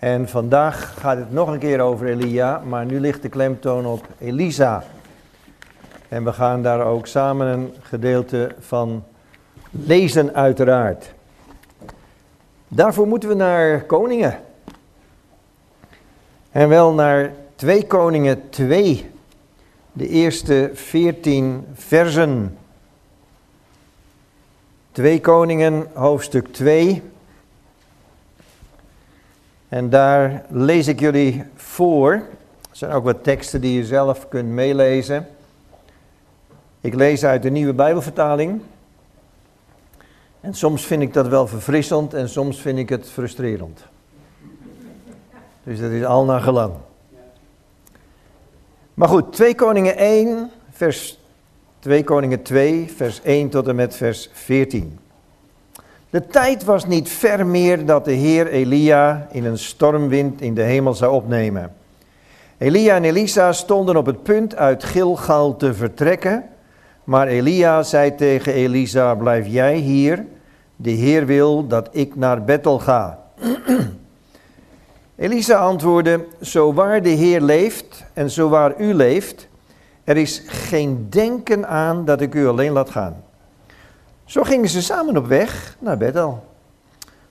En vandaag gaat het nog een keer over Elia, maar nu ligt de klemtoon op Elisa. En we gaan daar ook samen een gedeelte van lezen uiteraard. Daarvoor moeten we naar Koningen. En wel naar 2 Koningen 2, de eerste 14 versen. 2 Koningen, hoofdstuk 2. En daar lees ik jullie voor. Er zijn ook wat teksten die je zelf kunt meelezen. Ik lees uit de nieuwe Bijbelvertaling. En soms vind ik dat wel verfrissend en soms vind ik het frustrerend. Dus dat is al naar gelang. Maar goed, 2 Koningen 2, vers 1 tot en met vers 14. De tijd was niet ver meer dat de Heer Elia in een stormwind in de hemel zou opnemen. Elia en Elisa stonden op het punt uit Gilgal te vertrekken. Maar Elia zei tegen Elisa, blijf jij hier. De Heer wil dat ik naar Bethel ga. Elisa antwoordde, zo waar de Heer leeft en zo waar u leeft, er is geen denken aan dat ik u alleen laat gaan. Zo gingen ze samen op weg naar Bethel.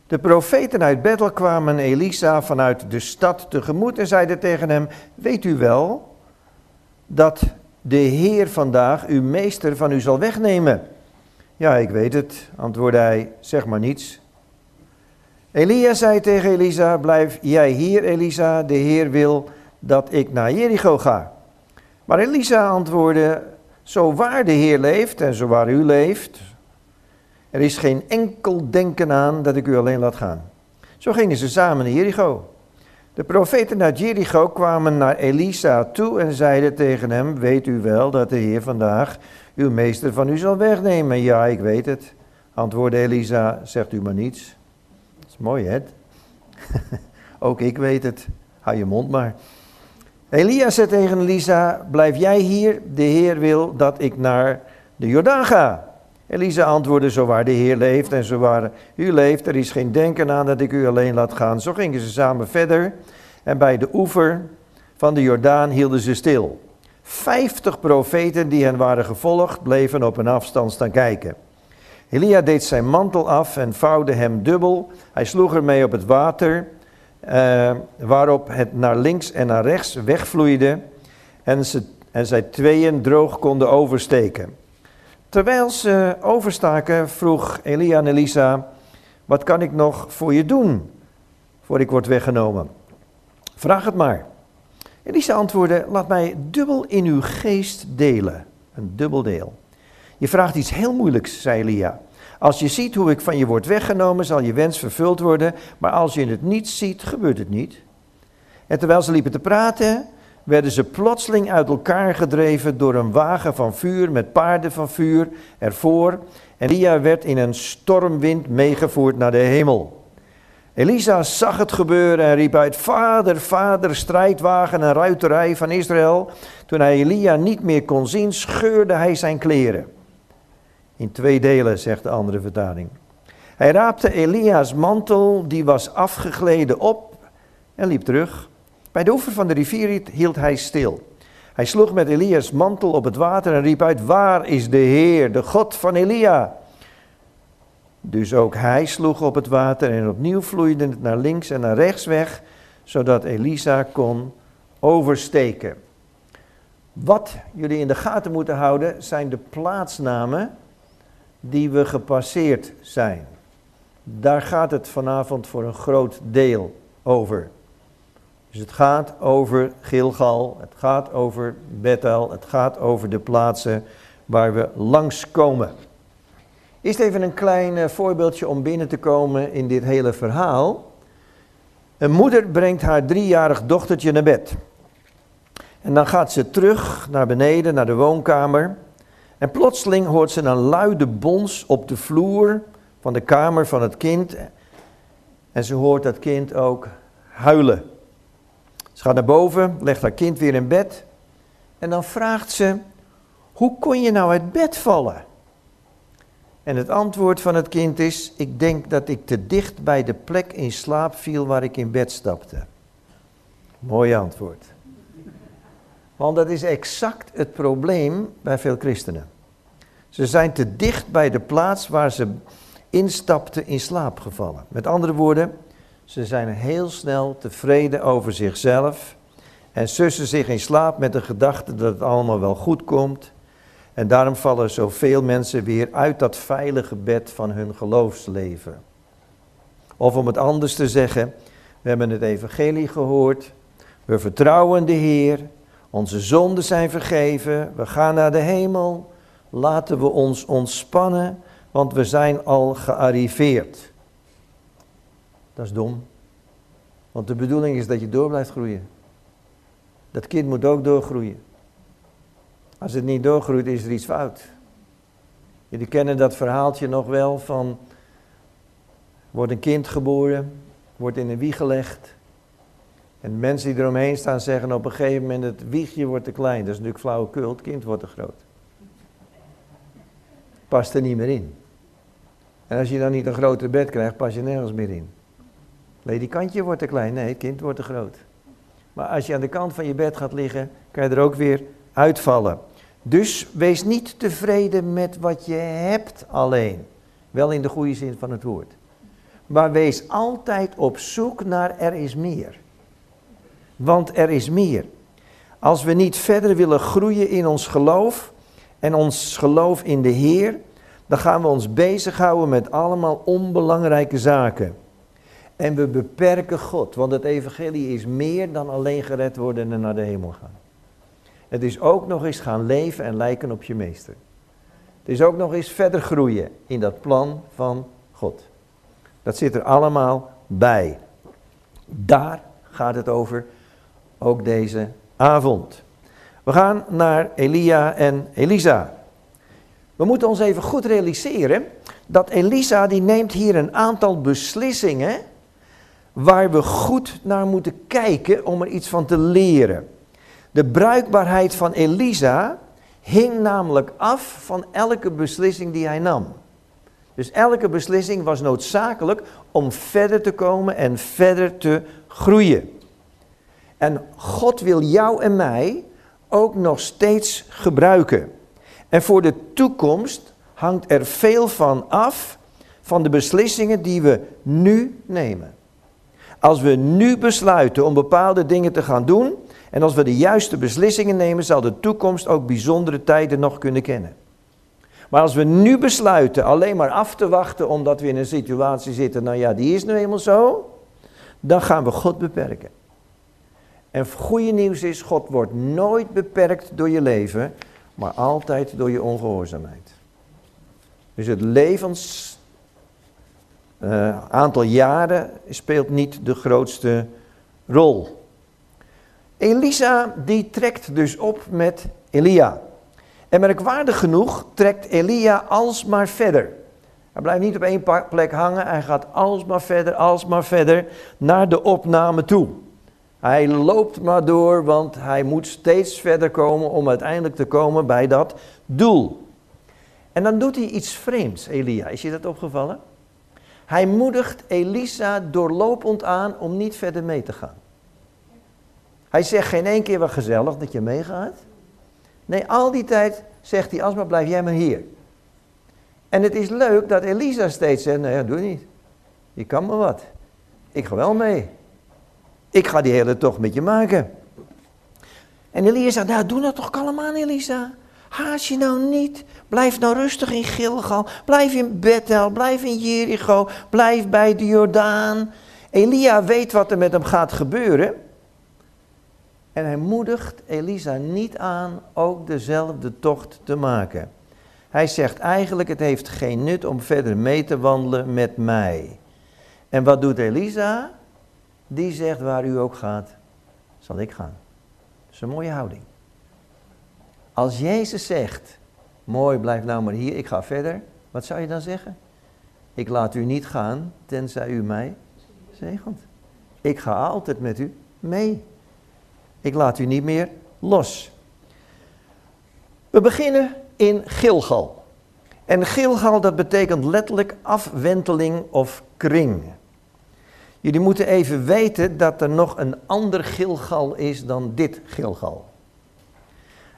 De profeten uit Bethel kwamen Elisa vanuit de stad tegemoet en zeiden tegen hem, weet u wel dat de Heer vandaag uw meester van u zal wegnemen? Ja, ik weet het, antwoordde hij, zeg maar niets. Elia zei tegen Elisa, blijf jij hier, Elisa, de Heer wil dat ik naar Jericho ga. Maar Elisa antwoordde, zo waar de Heer leeft en zo waar u leeft, er is geen enkel denken aan dat ik u alleen laat gaan. Zo gingen ze samen naar Jericho. De profeten uit Jericho kwamen naar Elisa toe en zeiden tegen hem, weet u wel dat de Heer vandaag uw meester van u zal wegnemen? Ja, ik weet het, antwoordde Elisa, zegt u maar niets. Dat is mooi, hè? Ook ik weet het, hou je mond maar. Elia zei tegen Elisa, blijf jij hier, de Heer wil dat ik naar de Jordaan ga. Elisa antwoordde, zo waar de Heer leeft en zo waar u leeft, er is geen denken aan dat ik u alleen laat gaan. Zo gingen ze samen verder en bij de oever van de Jordaan hielden ze stil. 50 profeten die hen waren gevolgd bleven op een afstand staan kijken. Elia deed zijn mantel af en vouwde hem dubbel. Hij sloeg ermee op het water, waarop het naar links en naar rechts wegvloeide en zij tweeën droog konden oversteken. Terwijl ze overstaken vroeg Elia aan Elisa, wat kan ik nog voor je doen, voor ik word weggenomen? Vraag het maar. Elisa antwoordde, laat mij dubbel in uw geest delen. Een dubbel deel. Je vraagt iets heel moeilijks, zei Elia. Als je ziet hoe ik van je word weggenomen, zal je wens vervuld worden, maar als je het niet ziet, gebeurt het niet. En terwijl ze liepen te praten, werden ze plotseling uit elkaar gedreven door een wagen van vuur met paarden van vuur ervoor. En Elia werd in een stormwind meegevoerd naar de hemel. Elisa zag het gebeuren en riep uit, vader, vader, strijdwagen en ruiterij van Israël. Toen hij Elia niet meer kon zien, scheurde hij zijn kleren. In twee delen, zegt de andere vertaling. Hij raapte Elia's mantel, die was afgegleden, op en liep terug. Bij de oever van de rivier hield hij stil. Hij sloeg met Elia's mantel op het water en riep uit, waar is de Heer, de God van Elia? Dus ook hij sloeg op het water en opnieuw vloeide het naar links en naar rechts weg, zodat Elisa kon oversteken. Wat jullie in de gaten moeten houden zijn de plaatsnamen die we gepasseerd zijn. Daar gaat het vanavond voor een groot deel over. Dus het gaat over Gilgal, het gaat over Bethel, het gaat over de plaatsen waar we langskomen. Eerst even een klein voorbeeldje om binnen te komen in dit hele verhaal. Een moeder brengt haar 3-jarig dochtertje naar bed. En dan gaat ze terug naar beneden, naar de woonkamer. En plotseling hoort ze een luide bons op de vloer van de kamer van het kind. En ze hoort dat kind ook huilen. Ze gaat naar boven, legt haar kind weer in bed en dan vraagt ze, hoe kon je nou uit bed vallen? En het antwoord van het kind is, ik denk dat ik te dicht bij de plek in slaap viel waar ik in bed stapte. Mooi antwoord. Want dat is exact het probleem bij veel christenen. Ze zijn te dicht bij de plaats waar ze instapten in slaap gevallen. Met andere woorden, ze zijn heel snel tevreden over zichzelf en sussen zich in slaap met de gedachte dat het allemaal wel goed komt. En daarom vallen zoveel mensen weer uit dat veilige bed van hun geloofsleven. Of om het anders te zeggen, we hebben het evangelie gehoord, we vertrouwen de Heer, onze zonden zijn vergeven, we gaan naar de hemel, laten we ons ontspannen, want we zijn al gearriveerd. Dat is dom, want de bedoeling is dat je door blijft groeien. Dat kind moet ook doorgroeien. Als het niet doorgroeit, is er iets fout. Jullie kennen dat verhaaltje nog wel van, wordt een kind geboren, wordt in een wieg gelegd. En de mensen die eromheen staan zeggen op een gegeven moment, het wiegje wordt te klein. Dat is natuurlijk flauwekul, het kind wordt te groot. Past er niet meer in. En als je dan niet een groter bed krijgt, pas je nergens meer in. Ledikantje wordt te klein, nee, het kind wordt te groot. Maar als je aan de kant van je bed gaat liggen, kan je er ook weer uitvallen. Dus wees niet tevreden met wat je hebt alleen. Wel in de goede zin van het woord. Maar wees altijd op zoek naar er is meer. Want er is meer. Als we niet verder willen groeien in ons geloof en ons geloof in de Heer, dan gaan we ons bezighouden met allemaal onbelangrijke zaken. En we beperken God, want het evangelie is meer dan alleen gered worden en naar de hemel gaan. Het is ook nog eens gaan leven en lijken op je meester. Het is ook nog eens verder groeien in dat plan van God. Dat zit er allemaal bij. Daar gaat het over, ook deze avond. We gaan naar Elia en Elisa. We moeten ons even goed realiseren dat Elisa die neemt hier een aantal beslissingen waar we goed naar moeten kijken om er iets van te leren. De bruikbaarheid van Elisa hing namelijk af van elke beslissing die hij nam. Dus elke beslissing was noodzakelijk om verder te komen en verder te groeien. En God wil jou en mij ook nog steeds gebruiken. En voor de toekomst hangt er veel van af van de beslissingen die we nu nemen. Als we nu besluiten om bepaalde dingen te gaan doen, en als we de juiste beslissingen nemen, zal de toekomst ook bijzondere tijden nog kunnen kennen. Maar als we nu besluiten alleen maar af te wachten omdat we in een situatie zitten, nou ja, die is nu eenmaal zo, dan gaan we God beperken. En het goede nieuws is, God wordt nooit beperkt door je leven, maar altijd door je ongehoorzaamheid. Dus het aantal jaren speelt niet de grootste rol. Elisa die trekt dus op met Elia. En merkwaardig genoeg trekt Elia alsmaar verder. Hij blijft niet op één plek hangen, hij gaat alsmaar verder naar de opname toe. Hij loopt maar door, want hij moet steeds verder komen om uiteindelijk te komen bij dat doel. En dan doet hij iets vreemds, Elia. Is je dat opgevallen? Hij moedigt Elisa doorlopend aan om niet verder mee te gaan. Hij zegt geen één keer wat gezellig dat je meegaat. Nee, al die tijd zegt hij, alsmaar blijf jij maar hier. En het is leuk dat Elisa steeds zegt, nou ja, doe niet. Je kan maar wat. Ik ga wel mee. Ik ga die hele tocht met je maken. En Elia zegt, nou doe dat toch kalm aan Elisa. Haast je nou niet. Blijf nou rustig in Gilgal. Blijf in Bethel. Blijf in Jericho. Blijf bij de Jordaan. Elia weet wat er met hem gaat gebeuren. En hij moedigt Elisa niet aan ook dezelfde tocht te maken. Hij zegt eigenlijk, het heeft geen nut om verder mee te wandelen met mij. En wat doet Elisa? Die zegt, waar u ook gaat, zal ik gaan. Dat is een mooie houding. Als Jezus zegt, mooi, blijf nou maar hier, ik ga verder. Wat zou je dan zeggen? Ik laat u niet gaan, tenzij u mij zegent. Ik ga altijd met u mee. Ik laat u niet meer los. We beginnen in Gilgal. En Gilgal, dat betekent letterlijk afwenteling of kring. Jullie moeten even weten dat er nog een ander Gilgal is dan dit Gilgal.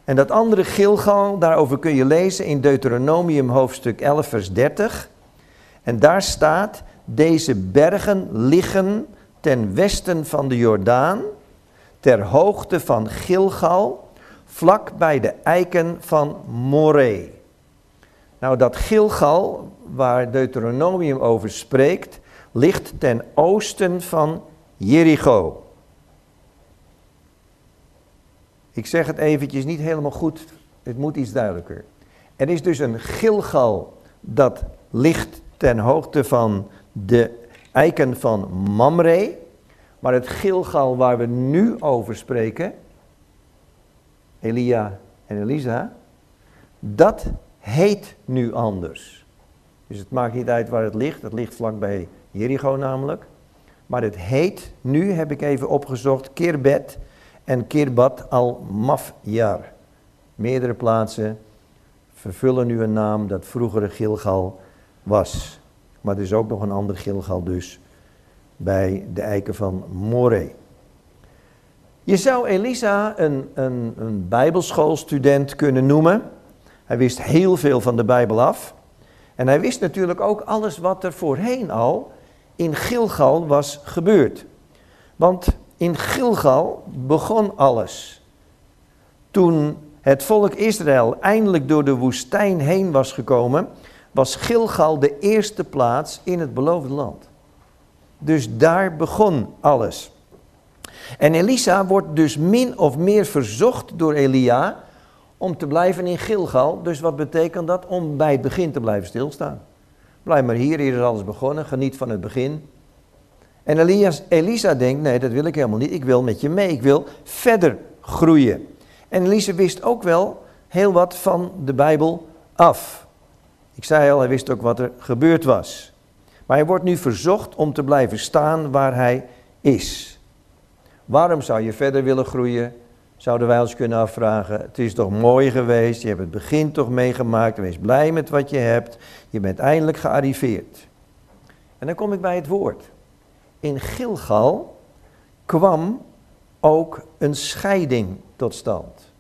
En dat andere Gilgal, daarover kun je lezen in Deuteronomium hoofdstuk 11 vers 30. En daar staat, deze bergen liggen ten westen van de Jordaan, ter hoogte van Gilgal, vlak bij de eiken van Moré. Nou, dat Gilgal, waar Deuteronomium over spreekt, ligt ten oosten van Jericho. Ik zeg het eventjes niet helemaal goed, het moet iets duidelijker. Er is dus een Gilgal dat ligt ten hoogte van de eiken van Mamre, maar het Gilgal waar we nu over spreken, Elia en Elisa, dat heet nu anders. Dus het maakt niet uit waar het ligt vlakbij Jericho namelijk. Maar het heet, nu heb ik even opgezocht, Kirbet en Kirbet al Mafjar. Meerdere plaatsen vervullen nu een naam dat vroegere Gilgal was. Maar er is ook nog een ander Gilgal dus bij de eiken van Moré. Je zou Elisa een bijbelschoolstudent kunnen noemen. Hij wist heel veel van de Bijbel af. En hij wist natuurlijk ook alles wat er voorheen al in Gilgal was gebeurd. Want in Gilgal begon alles. Toen het volk Israël eindelijk door de woestijn heen was gekomen, was Gilgal de eerste plaats in het beloofde land. Dus daar begon alles. En Elisa wordt dus min of meer verzocht door Elia om te blijven in Gilgal. Dus wat betekent dat? Om bij het begin te blijven stilstaan. Blijf maar hier, hier is alles begonnen, geniet van het begin. En Elisa denkt, nee, dat wil ik helemaal niet, ik wil met je mee, ik wil verder groeien. En Elisa wist ook wel heel wat van de Bijbel af. Ik zei al, hij wist ook wat er gebeurd was. Maar hij wordt nu verzocht om te blijven staan waar hij is. Waarom zou je verder willen groeien? Zouden wij ons kunnen afvragen, het is toch mooi geweest, je hebt het begin toch meegemaakt, wees blij met wat je hebt, je bent eindelijk gearriveerd. En dan kom ik bij het woord. In Gilgal kwam ook een scheiding tot stand.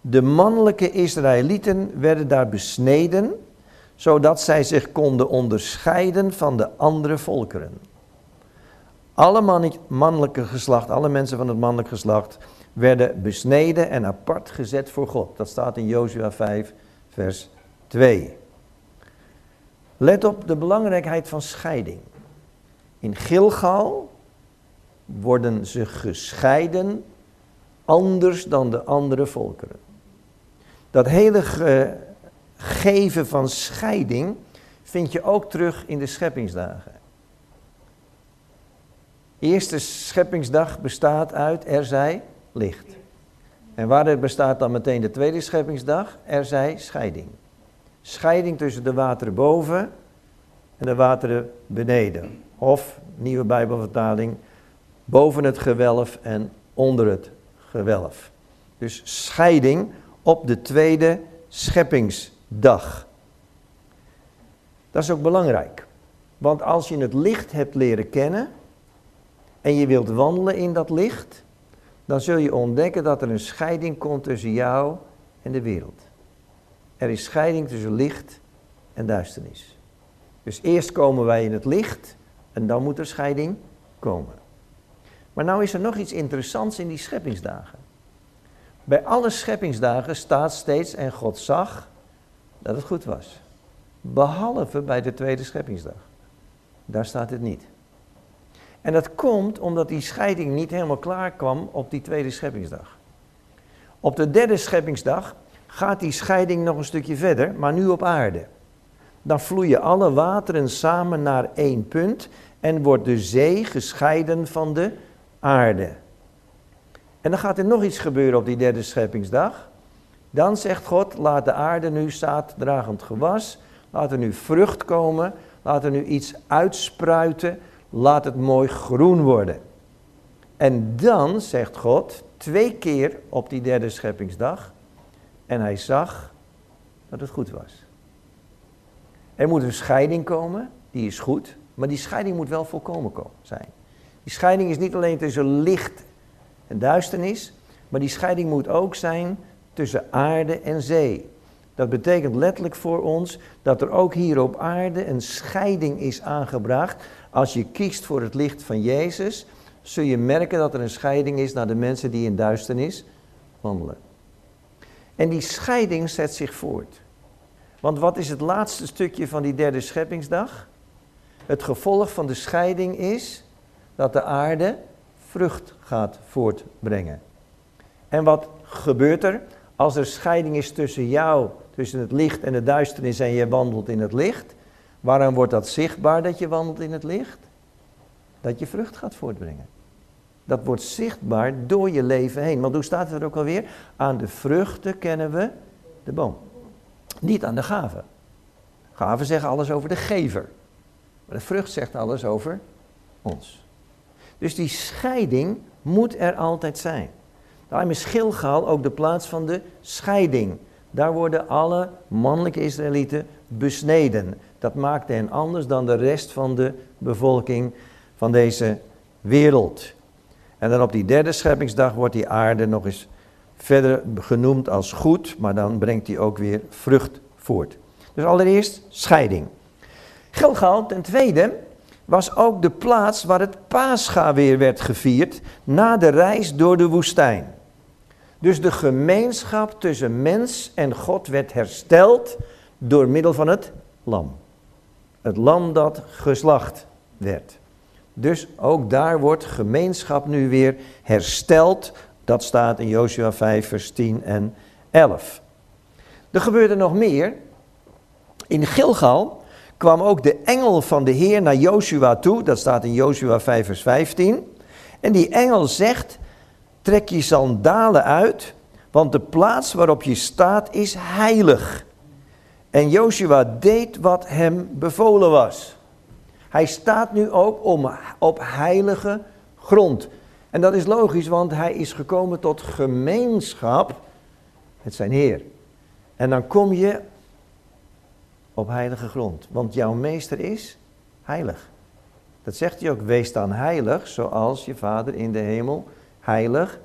De mannelijke Israëlieten werden daar besneden, zodat zij zich konden onderscheiden van de andere volkeren. Alle mannelijke geslacht, alle mensen van het mannelijk geslacht werden besneden en apart gezet voor God. Dat staat in Jozua 5 vers 2. Let op de belangrijkheid van scheiding. In Gilgal worden ze gescheiden anders dan de andere volkeren. Dat hele geven van scheiding vind je ook terug in de scheppingsdagen. De eerste scheppingsdag bestaat uit er zij licht. En waaruit bestaat dan meteen de tweede scheppingsdag? Er zij scheiding. Scheiding tussen de wateren boven en de wateren beneden. Of, nieuwe Bijbelvertaling, boven het gewelf en onder het gewelf. Dus scheiding op de tweede scheppingsdag. Dat is ook belangrijk. Want als je het licht hebt leren kennen en je wilt wandelen in dat licht, dan zul je ontdekken dat er een scheiding komt tussen jou en de wereld. Er is scheiding tussen licht en duisternis. Dus eerst komen wij in het licht en dan moet er scheiding komen. Maar nou is er nog iets interessants in die scheppingsdagen. Bij alle scheppingsdagen staat steeds, en God zag dat het goed was. Behalve bij de tweede scheppingsdag. Daar staat het niet. En dat komt omdat die scheiding niet helemaal klaar kwam op die tweede scheppingsdag. Op de derde scheppingsdag gaat die scheiding nog een stukje verder, maar nu op aarde. Dan vloeien alle wateren samen naar één punt en wordt de zee gescheiden van de aarde. En dan gaat er nog iets gebeuren op die derde scheppingsdag. Dan zegt God, laat de aarde nu zaaddragend gewas, laat er nu vrucht komen, laat er nu iets uitspruiten, laat het mooi groen worden. En dan, zegt God, 2 keer op die derde scheppingsdag. En hij zag dat het goed was. Er moet een scheiding komen, die is goed, maar die scheiding moet wel volkomen zijn. Die scheiding is niet alleen tussen licht en duisternis, maar die scheiding moet ook zijn tussen aarde en zee. Dat betekent letterlijk voor ons dat er ook hier op aarde een scheiding is aangebracht. Als je kiest voor het licht van Jezus, zul je merken dat er een scheiding is naar de mensen die in duisternis wandelen. En die scheiding zet zich voort. Want wat is het laatste stukje van die derde scheppingsdag? Het gevolg van de scheiding is dat de aarde vrucht gaat voortbrengen. En wat gebeurt er als er scheiding is tussen jou, tussen het licht en de duisternis en je wandelt in het licht? Waarom wordt dat zichtbaar dat je wandelt in het licht? Dat je vrucht gaat voortbrengen. Dat wordt zichtbaar door je leven heen. Want hoe staat het er ook alweer? Aan de vruchten kennen we de boom. Niet aan de gaven. Gaven zeggen alles over de gever. Maar de vrucht zegt alles over ons. Dus die scheiding moet er altijd zijn. Daarom is Gilgal ook de plaats van de scheiding. Daar worden alle mannelijke Israëlieten besneden. Dat maakte hen anders dan de rest van de bevolking van deze wereld. En dan op die derde scheppingsdag wordt die aarde nog eens verder genoemd als goed, maar dan brengt die ook weer vrucht voort. Dus allereerst scheiding. Gilgal, ten tweede, was ook de plaats waar het Pascha weer werd gevierd na de reis door de woestijn. Dus de gemeenschap tussen mens en God werd hersteld door middel van het lam. Het lam dat geslacht werd. Dus ook daar wordt gemeenschap nu weer hersteld. Dat staat in Jozua 5 vers 10 en 11. Er gebeurde nog meer. In Gilgal kwam ook de engel van de Heer naar Jozua toe. Dat staat in Jozua 5 vers 15. En die engel zegt: trek je sandalen uit, want de plaats waarop je staat is heilig. En Jozua deed wat hem bevolen was. Hij staat nu ook op heilige grond. En dat is logisch, want hij is gekomen tot gemeenschap met zijn Heer. En dan kom je op heilige grond, want jouw meester is heilig. Dat zegt hij ook, wees dan heilig, zoals je Vader in de hemel heilig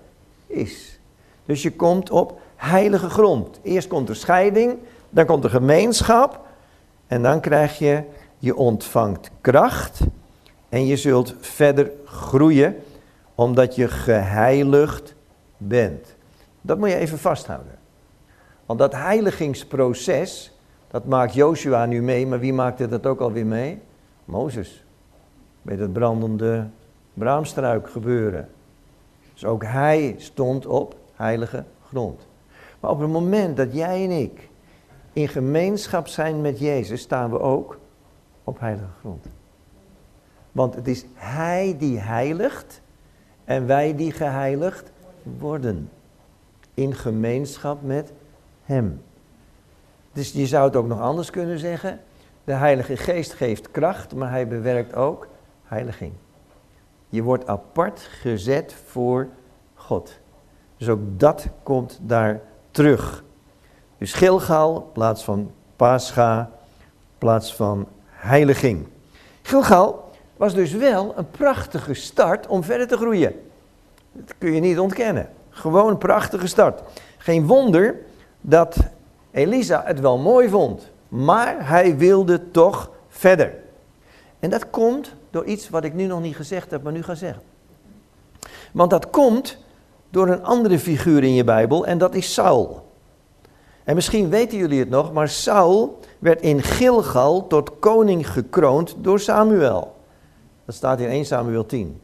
is. Dus je komt op heilige grond. Eerst komt er scheiding, dan komt er gemeenschap en dan krijg je... Je ontvangt kracht en je zult verder groeien omdat je geheiligd bent. Dat moet je even vasthouden. Want dat heiligingsproces, dat maakt Jozua nu mee, maar wie maakte dat ook alweer mee? Mozes. Bij dat brandende braamstruik gebeuren. Dus ook hij stond op heilige grond. Maar op het moment dat jij en ik in gemeenschap zijn met Jezus, staan we ook op heilige grond. Want het is Hij die heiligt en wij die geheiligd worden. In gemeenschap met Hem. Dus je zou het ook nog anders kunnen zeggen. De Heilige Geest geeft kracht, maar Hij bewerkt ook heiliging. Je wordt apart gezet voor God. Dus ook dat komt daar terug. Dus Gilgal, plaats van Pascha, plaats van heiliging. Gilgal was dus wel een prachtige start om verder te groeien. Dat kun je niet ontkennen. Gewoon een prachtige start. Geen wonder dat Elisa het wel mooi vond. Maar hij wilde toch verder. En dat komt door iets wat ik nu nog niet gezegd heb, maar nu ga zeggen. Want dat komt door een andere figuur in je Bijbel en dat is Saul. En misschien weten jullie het nog, maar Saul werd in Gilgal tot koning gekroond door Samuel. Dat staat in 1 Samuel 10.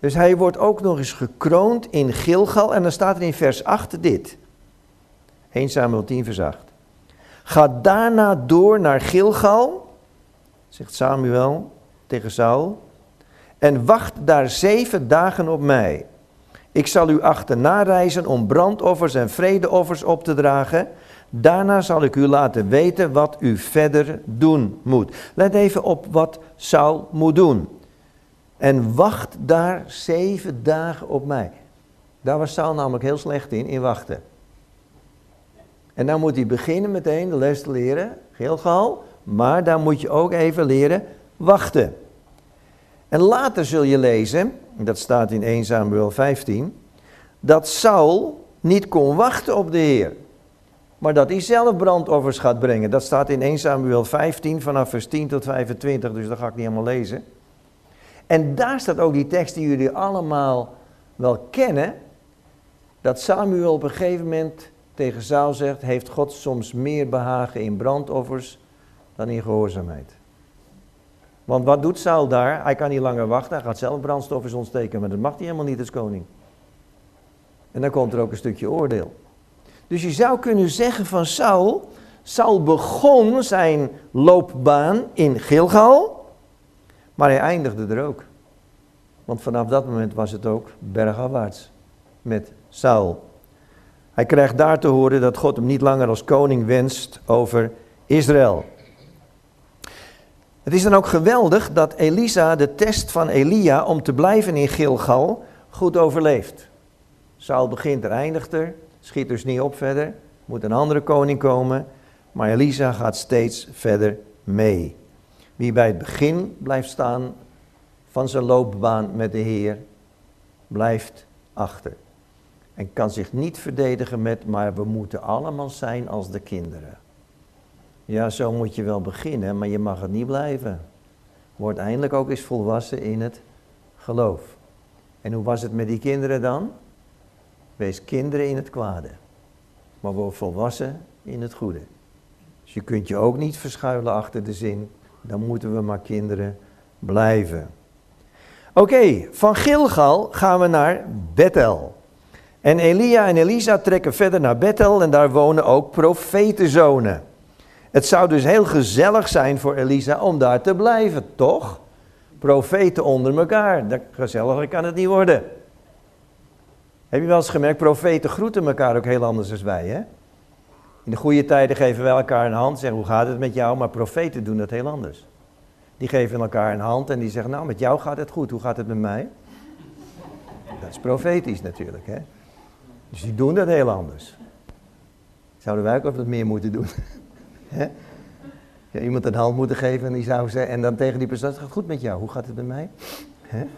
Dus hij wordt ook nog eens gekroond in Gilgal. En dan staat er in vers 8 dit. 1 Samuel 10 vers 8. Ga daarna door naar Gilgal, zegt Samuel tegen Saul. En wacht daar 7 dagen op mij. Ik zal u achterna reizen om brandoffers en vredeoffers op te dragen. Daarna zal ik u laten weten wat u verder doen moet. Let even op wat Saul moet doen. En wacht daar 7 dagen op mij. Daar was Saul namelijk heel slecht in wachten. En dan moet hij beginnen meteen de les te leren. Gilgal, Maar daar moet je ook even leren wachten. En later zul je lezen, dat staat in 1 Samuel 15, dat Saul niet kon wachten op de Heer. Maar dat hij zelf brandoffers gaat brengen. Dat staat in 1 Samuel 15 vanaf vers 10 tot 25, dus dat ga ik niet helemaal lezen. En daar staat ook die tekst die jullie allemaal wel kennen. Dat Samuel op een gegeven moment tegen Saul zegt, heeft God soms meer behagen in brandoffers dan in gehoorzaamheid. Want wat doet Saul daar? Hij kan niet langer wachten, hij gaat zelf brandstoffers ontsteken, maar dat mag hij helemaal niet als koning. En dan komt er ook een stukje oordeel. Dus je zou kunnen zeggen van Saul, Saul begon zijn loopbaan in Gilgal, maar hij eindigde er ook. Want vanaf dat moment was het ook bergafwaarts met Saul. Hij krijgt daar te horen dat God hem niet langer als koning wenst over Israël. Het is dan ook geweldig dat Elisa de test van Elia om te blijven in Gilgal goed overleeft. Saul begint er, eindigt er, schiet dus niet op verder, moet een andere koning komen, maar Elisa gaat steeds verder mee. Wie bij het begin blijft staan van zijn loopbaan met de Heer, blijft achter. En kan zich niet verdedigen met, maar we moeten allemaal zijn als de kinderen. Ja, zo moet je wel beginnen, maar je mag het niet blijven. Word eindelijk ook eens volwassen in het geloof. En hoe was het met die kinderen dan? Wees kinderen in het kwade, maar word volwassen in het goede. Dus je kunt je ook niet verschuilen achter de zin, dan moeten we maar kinderen blijven. Oké, van Gilgal gaan we naar Bethel. En Elia en Elisa trekken verder naar Bethel en daar wonen ook profetenzonen. Het zou dus heel gezellig zijn voor Elisa om daar te blijven, toch? Profeten onder elkaar, gezelliger kan het niet worden. Heb je wel eens gemerkt, profeten groeten elkaar ook heel anders dan wij, hè? In de goede tijden geven wij elkaar een hand, zeggen hoe gaat het met jou, maar profeten doen dat heel anders. Die geven elkaar een hand en die zeggen, nou met jou gaat het goed, hoe gaat het met mij? Dat is profetisch natuurlijk, hè? Dus die doen dat heel anders. Zouden wij ook wat meer moeten doen? Ja, iemand een hand moeten geven en die zou zeggen, en dan tegen die persoon, het gaat goed met jou, hoe gaat het met mij? Het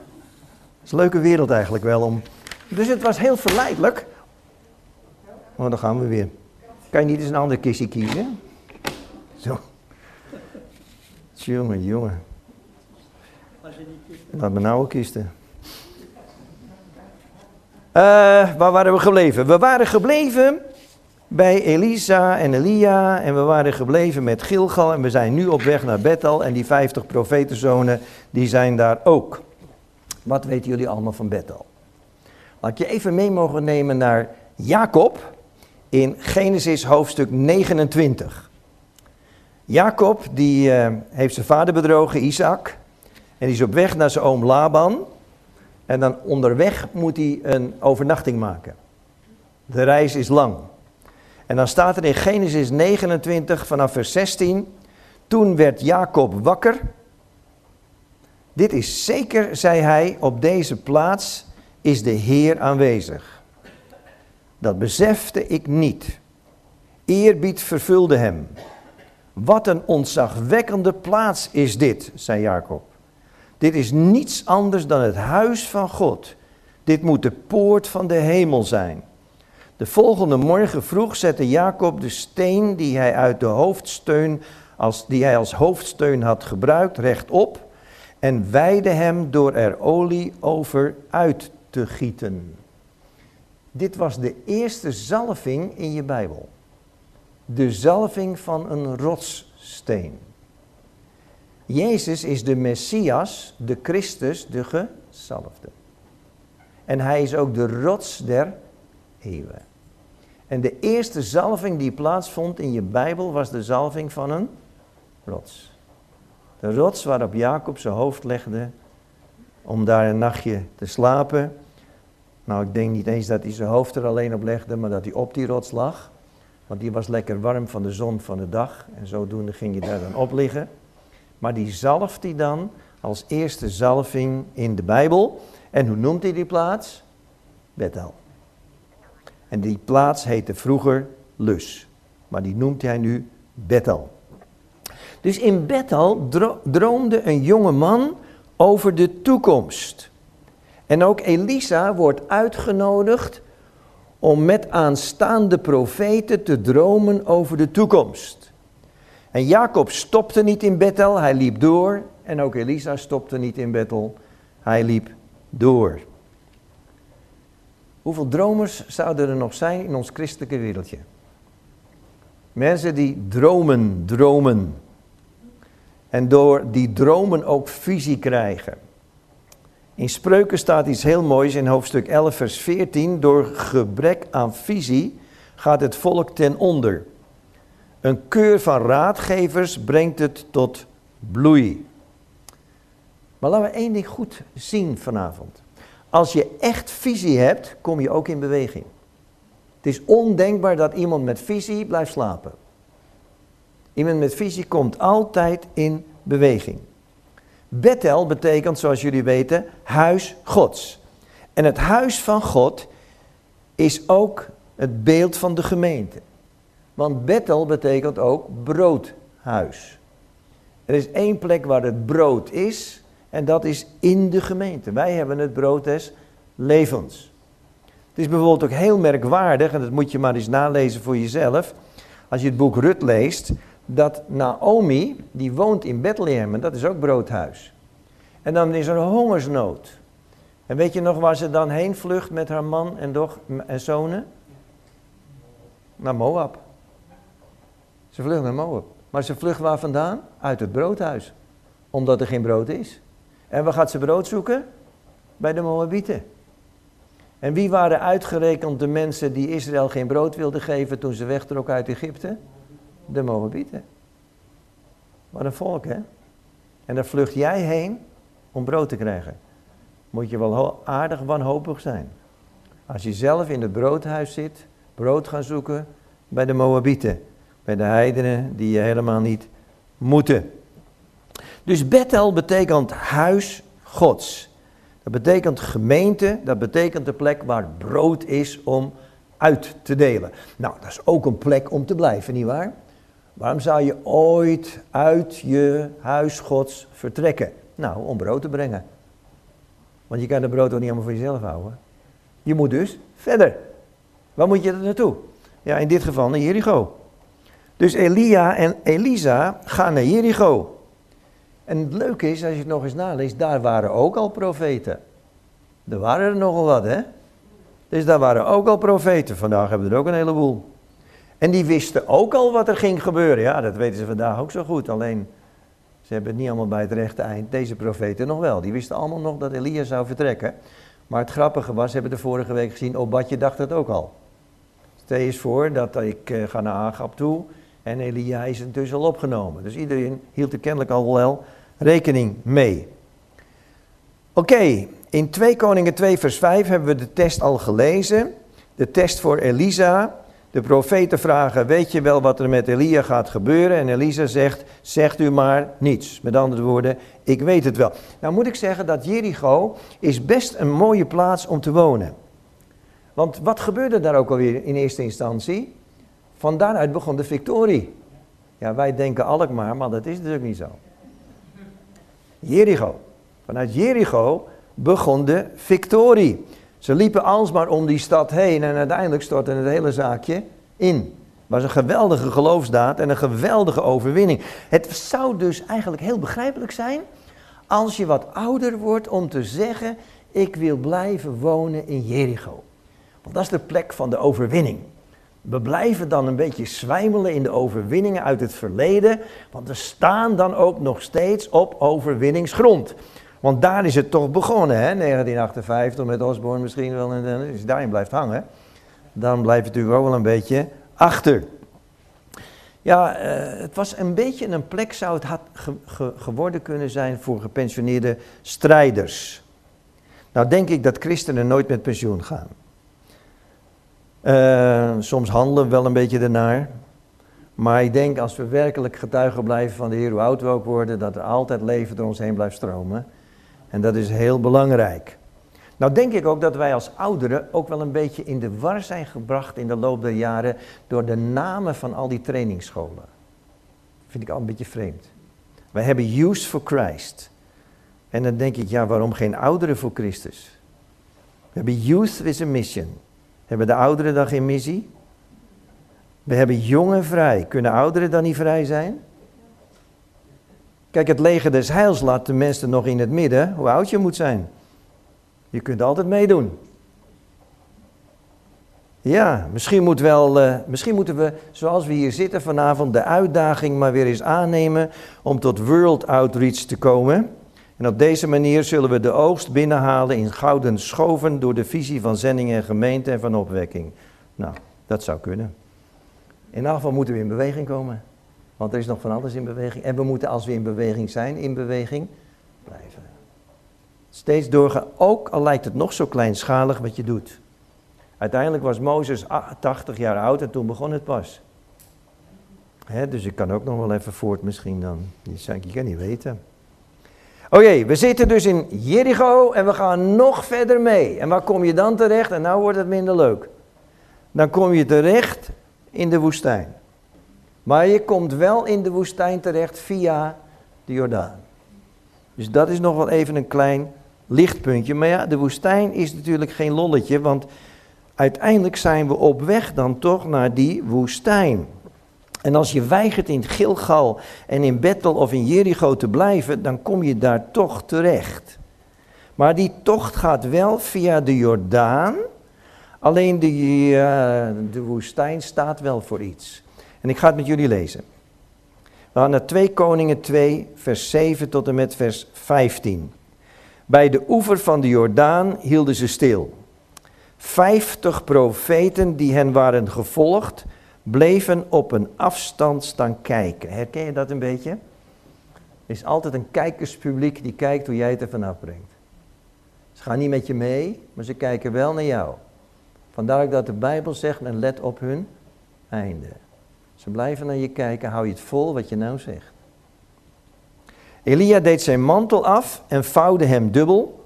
is een leuke wereld eigenlijk wel om... Dus het was heel verleidelijk. Oh, dan gaan we weer. Kan je niet eens een ander kistje kiezen? Zo. Jongen, jongen. Laat me nou ook kisten. Waar waren we gebleven? We waren gebleven... bij Elisa en Elia en we waren gebleven met Gilgal en we zijn nu op weg naar Bethel en die 50 profetenzonen die zijn daar ook. Wat weten jullie allemaal van Bethel? Laat ik je even mee mogen nemen naar Jacob in Genesis hoofdstuk 29. Jacob die heeft zijn vader bedrogen, Isaac, en die is op weg naar zijn oom Laban en dan onderweg moet hij een overnachting maken. De reis is lang. En dan staat er in Genesis 29 vanaf vers 16, toen werd Jacob wakker. Dit is zeker, zei hij, op deze plaats is de Heer aanwezig. Dat besefte ik niet. Eerbied vervulde hem. Wat een ontzagwekkende plaats is dit, zei Jacob. Dit is niets anders dan het huis van God. Dit moet de poort van de hemel zijn. De volgende morgen vroeg zette Jacob de steen die hij als hoofdsteun had gebruikt rechtop en weidde hem door er olie over uit te gieten. Dit was de eerste zalving in je Bijbel. De zalving van een rotssteen. Jezus is de Messias, de Christus, de gezalfde. En hij is ook de rots der eeuwen. En de eerste zalving die plaatsvond in je Bijbel was de zalving van een rots. De rots waarop Jacob zijn hoofd legde om daar een nachtje te slapen. Nou, ik denk niet eens dat hij zijn hoofd er alleen op legde, maar dat hij op die rots lag. Want die was lekker warm van de zon van de dag en zodoende ging je daar dan op liggen. Maar die zalft hij dan als eerste zalving in de Bijbel. En hoe noemt hij die plaats? Bethel. En die plaats heette vroeger Luz, maar die noemt hij nu Bethel. Dus in Bethel droomde een jonge man over de toekomst. En ook Elisa wordt uitgenodigd om met aanstaande profeten te dromen over de toekomst. En Jacob stopte niet in Bethel, hij liep door. En ook Elisa stopte niet in Bethel, hij liep door. Hoeveel dromers zouden er nog zijn in ons christelijke wereldje? Mensen die dromen. En door die dromen ook visie krijgen. In Spreuken staat iets heel moois in hoofdstuk 11 vers 14. Door gebrek aan visie gaat het volk ten onder. Een keur van raadgevers brengt het tot bloei. Maar laten we één ding goed zien vanavond. Als je echt visie hebt, kom je ook in beweging. Het is ondenkbaar dat iemand met visie blijft slapen. Iemand met visie komt altijd in beweging. Bethel betekent, zoals jullie weten, huis Gods. En het huis van God is ook het beeld van de gemeente. Want Bethel betekent ook broodhuis. Er is één plek waar het brood is en dat is in de gemeente. Wij hebben het brood des levens. Het is bijvoorbeeld ook heel merkwaardig, en dat moet je maar eens nalezen voor jezelf, als je het boek Rut leest, dat Naomi, die woont in Bethlehem, en dat is ook broodhuis. En dan is er een hongersnood. En weet je nog waar ze dan heen vlucht met haar man en zonen? Naar Moab. Ze vlucht naar Moab. Maar ze vlucht waar vandaan? Uit het broodhuis. Omdat er geen brood is. En waar gaat ze brood zoeken? Bij de Moabieten. En wie waren uitgerekend de mensen die Israël geen brood wilden geven toen ze wegtrokken uit Egypte? De Moabieten. Wat een volk, hè? En daar vlucht jij heen om brood te krijgen. Moet je wel aardig wanhopig zijn. Als je zelf in het broodhuis zit, brood gaan zoeken bij de Moabieten. Bij de heidenen die je helemaal niet moeten. Dus Bethel betekent huis Gods. Dat betekent gemeente, dat betekent de plek waar brood is om uit te delen. Nou, dat is ook een plek om te blijven, nietwaar? Waarom zou je ooit uit je huis Gods vertrekken? Nou, om brood te brengen. Want je kan de brood ook niet allemaal voor jezelf houden. Je moet dus verder. Waar moet je er naartoe? Ja, in dit geval naar Jericho. Dus Elia en Elisa gaan naar Jericho. En het leuke is, als je het nog eens naleest, daar waren ook al profeten. Er waren er nogal wat, hè? Dus daar waren ook al profeten. Vandaag hebben we er ook een heleboel. En die wisten ook al wat er ging gebeuren. Ja, dat weten ze vandaag ook zo goed. Alleen, ze hebben het niet allemaal bij het rechte eind. Deze profeten nog wel. Die wisten allemaal nog dat Elia zou vertrekken. Maar het grappige was, ze hebben de vorige week gezien, Obadje dacht dat ook al. Stel je eens voor dat ik ga naar Agab toe en Elia is intussen al opgenomen. Dus iedereen hield er kennelijk al wel rekening mee. Oké. In 2 Koningen 2 vers 5 hebben we de test al gelezen. De test voor Elisa. De profeten vragen, weet je wel wat er met Elia gaat gebeuren? En Elisa zegt, zegt u maar niets. Met andere woorden, ik weet het wel. Nou moet ik zeggen dat Jericho is best een mooie plaats om te wonen. Want wat gebeurde daar ook alweer in eerste instantie? Van daaruit begon de victorie. Ja, wij denken Alkmaar, maar dat is natuurlijk niet zo. Jericho. Vanuit Jericho begon de victorie. Ze liepen alsmaar om die stad heen en uiteindelijk stortte het hele zaakje in. Het was een geweldige geloofsdaad en een geweldige overwinning. Het zou dus eigenlijk heel begrijpelijk zijn als je wat ouder wordt om te zeggen, ik wil blijven wonen in Jericho. Want dat is de plek van de overwinning. We blijven dan een beetje zwijmelen in de overwinningen uit het verleden, want we staan dan ook nog steeds op overwinningsgrond. Want daar is het toch begonnen, hè? 1958 met Osborne misschien wel. En als je daarin blijft hangen, dan blijf je natuurlijk ook wel een beetje achter. Ja, het was een beetje een plek, zou het geworden kunnen zijn voor gepensioneerde strijders. Nou denk ik dat christenen nooit met pensioen gaan. Soms handelen we wel een beetje ernaar. Maar ik denk als we werkelijk getuigen blijven van de Heer, hoe oud we ook worden, dat er altijd leven door ons heen blijft stromen. En dat is heel belangrijk. Nou denk ik ook dat wij als ouderen ook wel een beetje in de war zijn gebracht in de loop der jaren door de namen van al die trainingsscholen. Dat vind ik al een beetje vreemd. Wij hebben use for Christ. En dan denk ik, ja, waarom geen ouderen voor Christus? We hebben youth with a mission. Hebben de ouderen dan geen missie? We hebben jongen vrij. Kunnen ouderen dan niet vrij zijn? Kijk, het leger des heils laat de mensen nog in het midden hoe oud je moet zijn. Je kunt altijd meedoen. Ja, misschien moeten we, zoals we hier zitten vanavond, de uitdaging maar weer eens aannemen om tot world outreach te komen. En op deze manier zullen we de oogst binnenhalen in gouden schoven door de visie van zending en gemeente en van opwekking. Nou, dat zou kunnen. In elk geval moeten we in beweging komen. Want er is nog van alles in beweging. En we moeten, als we in beweging zijn, in beweging blijven. Steeds doorgaan, ook al lijkt het nog zo kleinschalig wat je doet. Uiteindelijk was Mozes 80 jaar oud en toen begon het pas. Hè, dus ik kan ook nog wel even voort misschien dan. Je kan niet weten. Oké, we zitten dus in Jericho en we gaan nog verder mee. En waar kom je dan terecht? En nou wordt het minder leuk. Dan kom je terecht in de woestijn. Maar je komt wel in de woestijn terecht via de Jordaan. Dus dat is nog wel even een klein lichtpuntje. Maar ja, de woestijn is natuurlijk geen lolletje, want uiteindelijk zijn we op weg dan toch naar die woestijn. En als je weigert in Gilgal en in Bethel of in Jericho te blijven, dan kom je daar toch terecht. Maar die tocht gaat wel via de Jordaan, alleen de woestijn staat wel voor iets. En ik ga het met jullie lezen. We gaan naar 2 Koningen 2, vers 7 tot en met vers 15. Bij de oever van de Jordaan hielden ze stil. 50 profeten die hen waren gevolgd, bleven op een afstand staan kijken. Herken je dat een beetje? Er is altijd een kijkerspubliek die kijkt hoe jij het ervan afbrengt. Ze gaan niet met je mee, maar ze kijken wel naar jou. Vandaar ook dat de Bijbel zegt, en let op hun einde. Ze blijven naar je kijken, hou je het vol wat je nou zegt. Elia deed zijn mantel af en vouwde hem dubbel.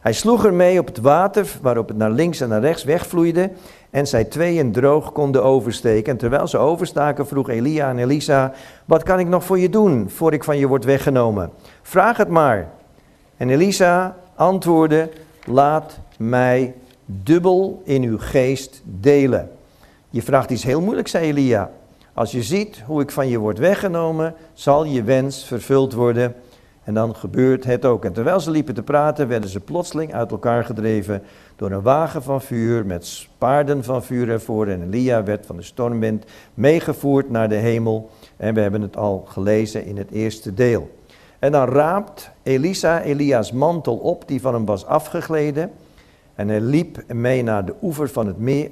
Hij sloeg ermee op het water, waarop het naar links en naar rechts wegvloeide. En zij tweeën droog konden oversteken. En terwijl ze overstaken vroeg Elia aan Elisa, wat kan ik nog voor je doen, voor ik van je word weggenomen? Vraag het maar. En Elisa antwoordde, laat mij dubbel in uw geest delen. Je vraagt iets heel moeilijks, zei Elia. Als je ziet hoe ik van je word weggenomen, zal je wens vervuld worden. En dan gebeurt het ook. En terwijl ze liepen te praten, werden ze plotseling uit elkaar gedreven door een wagen van vuur met paarden van vuur ervoor. En Elia werd van de stormwind meegevoerd naar de hemel. En we hebben het al gelezen in het eerste deel. En dan raapt Elisa Elia's mantel op, die van hem was afgegleden. En hij liep mee naar de oever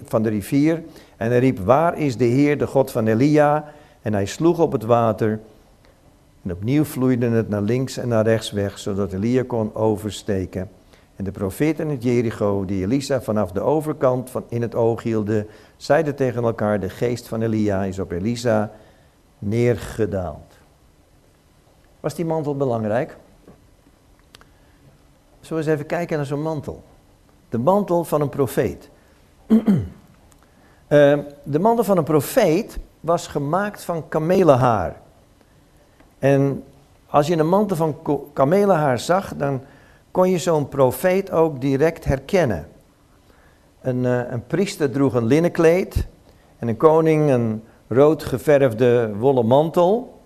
van de rivier. En hij riep, waar is de Heer, de God van Elia? En hij sloeg op het water. En opnieuw vloeide het naar links en naar rechts weg, zodat Elia kon oversteken. En de profeten uit Jericho, die Elisa vanaf de overkant in het oog hielden, zeiden tegen elkaar, de geest van Elia is op Elisa neergedaald. Was die mantel belangrijk? Zullen we eens even kijken naar zo'n mantel. De mantel van een profeet. De mantel van een profeet was gemaakt van kamelenhaar. En als je een mantel van kamelenhaar zag, dan kon je zo'n profeet ook direct herkennen. Een priester droeg een linnenkleed en een koning een rood geverfde wollen mantel.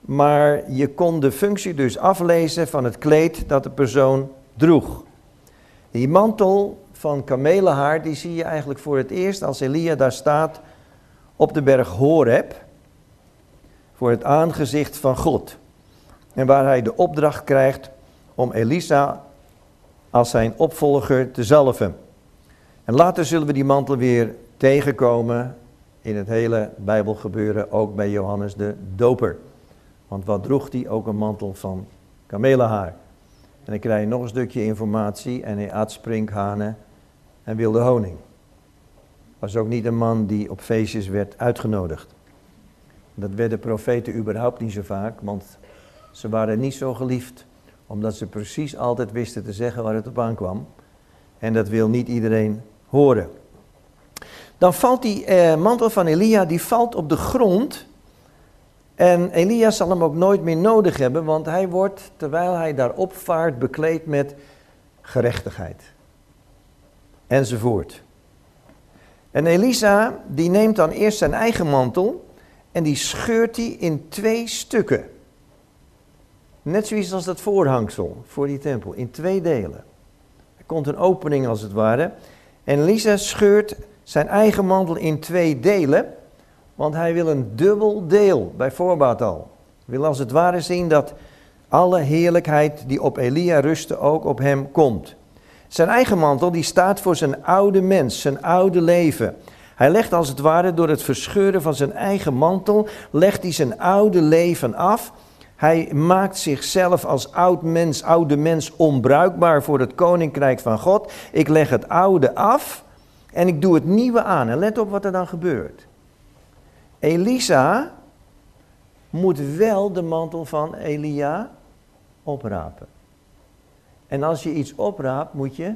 Maar je kon de functie dus aflezen van het kleed dat de persoon droeg. Die mantel van kamelenhaar, die zie je eigenlijk voor het eerst als Elia daar staat op de berg Horeb, voor het aangezicht van God. En waar hij de opdracht krijgt om Elisa als zijn opvolger te zalven. En later zullen we die mantel weer tegenkomen in het hele Bijbelgebeuren, ook bij Johannes de Doper. Want wat droeg hij? Ook een mantel van kamelenhaar. En dan krijg je nog een stukje informatie en hij at sprinkhanen en wilde honing. Was ook niet een man die op feestjes werd uitgenodigd. Dat werden profeten überhaupt niet zo vaak, want ze waren niet zo geliefd. Omdat ze precies altijd wisten te zeggen waar het op aankwam. En dat wil niet iedereen horen. Dan valt die mantel van Elia, die valt op de grond. En Elia zal hem ook nooit meer nodig hebben, want hij wordt, terwijl hij daar opvaart, bekleed met gerechtigheid. Enzovoort. En Elisa, die neemt dan eerst zijn eigen mantel en die scheurt hij in 2 stukken. Net zoiets als dat voorhangsel voor die tempel, in 2 delen. Er komt een opening als het ware. En Elisa scheurt zijn eigen mantel in 2 delen, want hij wil een dubbel deel, bij voorbaat al. Hij wil als het ware zien dat alle heerlijkheid die op Elia rustte ook op hem komt. Zijn eigen mantel die staat voor zijn oude mens, zijn oude leven. Hij legt als het ware door het verscheuren van zijn eigen mantel, legt hij zijn oude leven af. Hij maakt zichzelf als oud mens, oude mens onbruikbaar voor het koninkrijk van God. Ik leg het oude af en ik doe het nieuwe aan. En let op wat er dan gebeurt. Elisa moet wel de mantel van Elia oprapen. En als je iets opraapt, moet je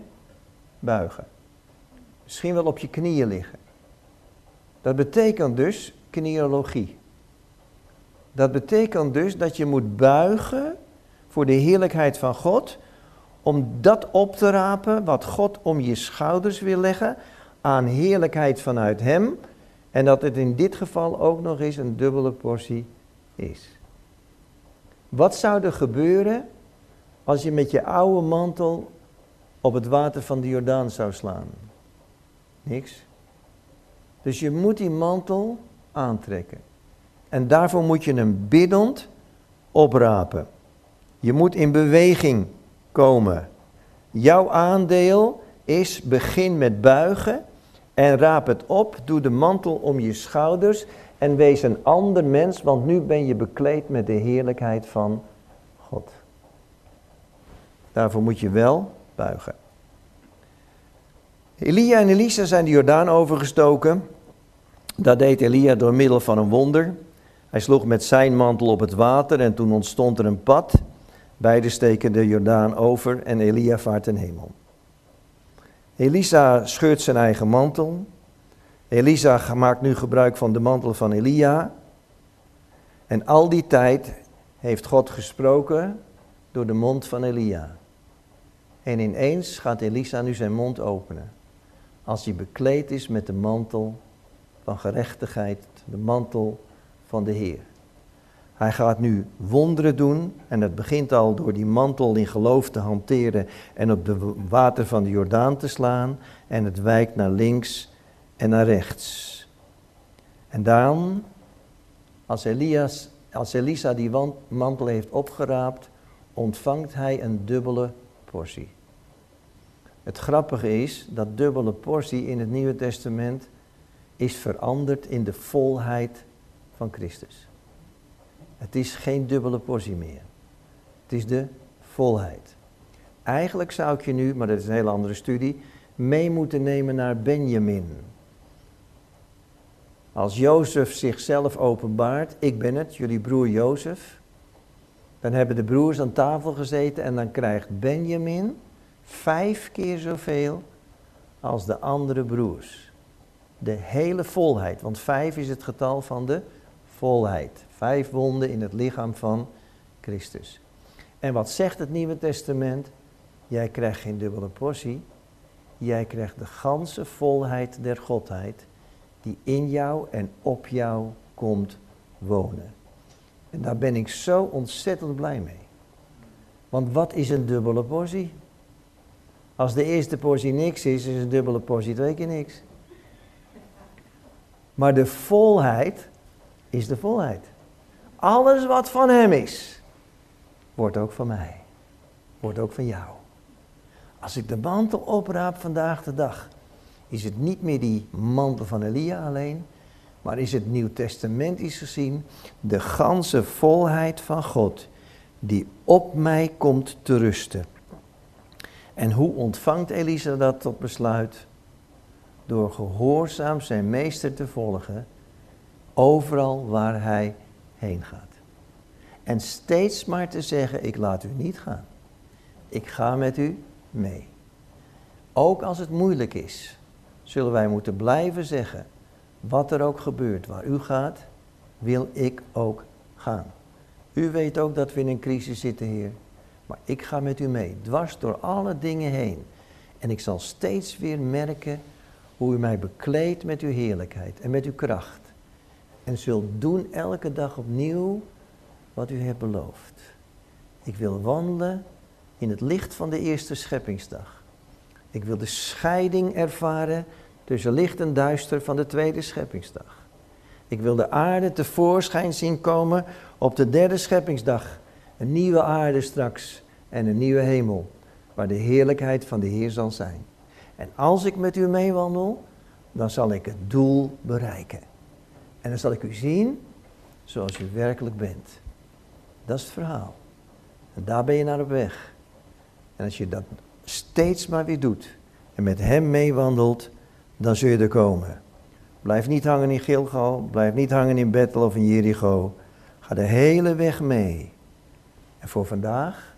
buigen. Misschien wel op je knieën liggen. Dat betekent dus knieënologie. Dat betekent dus dat je moet buigen voor de heerlijkheid van God, om dat op te rapen wat God om je schouders wil leggen, aan heerlijkheid vanuit hem, en dat het in dit geval ook nog eens een dubbele portie is. Wat zou er gebeuren als je met je oude mantel op het water van de Jordaan zou slaan? Niks. Dus je moet die mantel aantrekken. En daarvoor moet je hem biddend oprapen. Je moet in beweging komen. Jouw aandeel is: begin met buigen en raap het op. Doe de mantel om je schouders en wees een ander mens, want nu ben je bekleed met de heerlijkheid van God. Daarvoor moet je wel buigen. Elia en Elisa zijn de Jordaan overgestoken. Dat deed Elia door middel van een wonder. Hij sloeg met zijn mantel op het water en toen ontstond er een pad. Beiden steken de Jordaan over en Elia vaart ten hemel. Elisa scheurt zijn eigen mantel. Elisa maakt nu gebruik van de mantel van Elia. En al die tijd heeft God gesproken door de mond van Elia. En ineens gaat Elisa nu zijn mond openen. Als hij bekleed is met de mantel van gerechtigheid, de mantel van de Heer. Hij gaat nu wonderen doen. En dat begint al door die mantel in geloof te hanteren en op de water van de Jordaan te slaan. En het wijkt naar links en naar rechts. En dan, als Elisa die mantel heeft opgeraapt, ontvangt hij een dubbele portie. Het grappige is dat dubbele portie in het Nieuwe Testament is veranderd in de volheid van Christus. Het is geen dubbele portie meer. Het is de volheid. Eigenlijk zou ik je nu, maar dat is een hele andere studie, mee moeten nemen naar Benjamin. Als Jozef zichzelf openbaart, ik ben het, jullie broer Jozef. Dan hebben de broers aan tafel gezeten en dan krijgt Benjamin 5 keer zoveel als de andere broers. De hele volheid, want 5 is het getal van de volheid. 5 wonden in het lichaam van Christus. En wat zegt het Nieuwe Testament? Jij krijgt geen dubbele portie. Jij krijgt de ganse volheid der Godheid die in jou en op jou komt wonen. En daar ben ik zo ontzettend blij mee. Want wat is een dubbele portie? Als de eerste portie niks is, is een dubbele portie 2 keer niks. Maar de volheid is de volheid. Alles wat van hem is, wordt ook van mij. Wordt ook van jou. Als ik de mantel opraap vandaag de dag, is het niet meer die mantel van Elia alleen, maar is het Nieuw Testamentisch gezien de ganse volheid van God die op mij komt te rusten. En hoe ontvangt Elisa dat tot besluit? Door gehoorzaam zijn meester te volgen, overal waar hij heen gaat. En steeds maar te zeggen, ik laat u niet gaan. Ik ga met u mee. Ook als het moeilijk is, zullen wij moeten blijven zeggen, wat er ook gebeurt, waar u gaat, wil ik ook gaan. U weet ook dat we in een crisis zitten, Heer. Maar ik ga met u mee, dwars door alle dingen heen. En ik zal steeds weer merken hoe u mij bekleedt met uw heerlijkheid en met uw kracht. En zult doen elke dag opnieuw wat u hebt beloofd. Ik wil wandelen in het licht van de eerste scheppingsdag. Ik wil de scheiding ervaren tussen licht en duister van de tweede scheppingsdag. Ik wil de aarde tevoorschijn zien komen op de derde scheppingsdag. Een nieuwe aarde straks en een nieuwe hemel, waar de heerlijkheid van de Heer zal zijn. En als ik met u meewandel, dan zal ik het doel bereiken. En dan zal ik u zien zoals u werkelijk bent. Dat is het verhaal. En daar ben je naar op weg. En als je dat steeds maar weer doet en met hem meewandelt, dan zul je er komen. Blijf niet hangen in Gilgal, blijf niet hangen in Bethel of in Jericho. Ga de hele weg mee. En voor vandaag,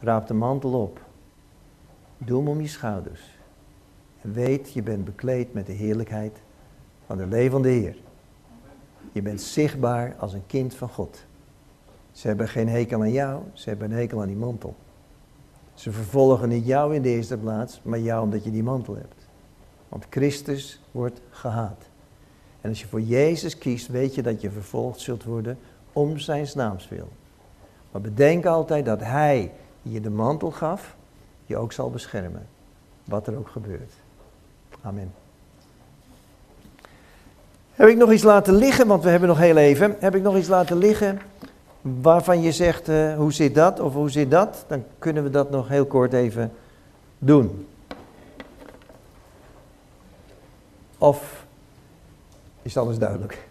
raap de mantel op. Doe hem om je schouders. En weet, je bent bekleed met de heerlijkheid van de levende Heer. Je bent zichtbaar als een kind van God. Ze hebben geen hekel aan jou, ze hebben een hekel aan die mantel. Ze vervolgen niet jou in de eerste plaats, maar jou omdat je die mantel hebt. Want Christus wordt gehaat. En als je voor Jezus kiest, weet je dat je vervolgd zult worden om zijn naams wil. Maar bedenk altijd dat hij die je de mantel gaf, je ook zal beschermen. Wat er ook gebeurt. Amen. Heb ik nog iets laten liggen, want we hebben nog heel even. Heb ik nog iets laten liggen waarvan je zegt, hoe zit dat of hoe zit dat? Dan kunnen we dat nog heel kort even doen. Of is alles duidelijk?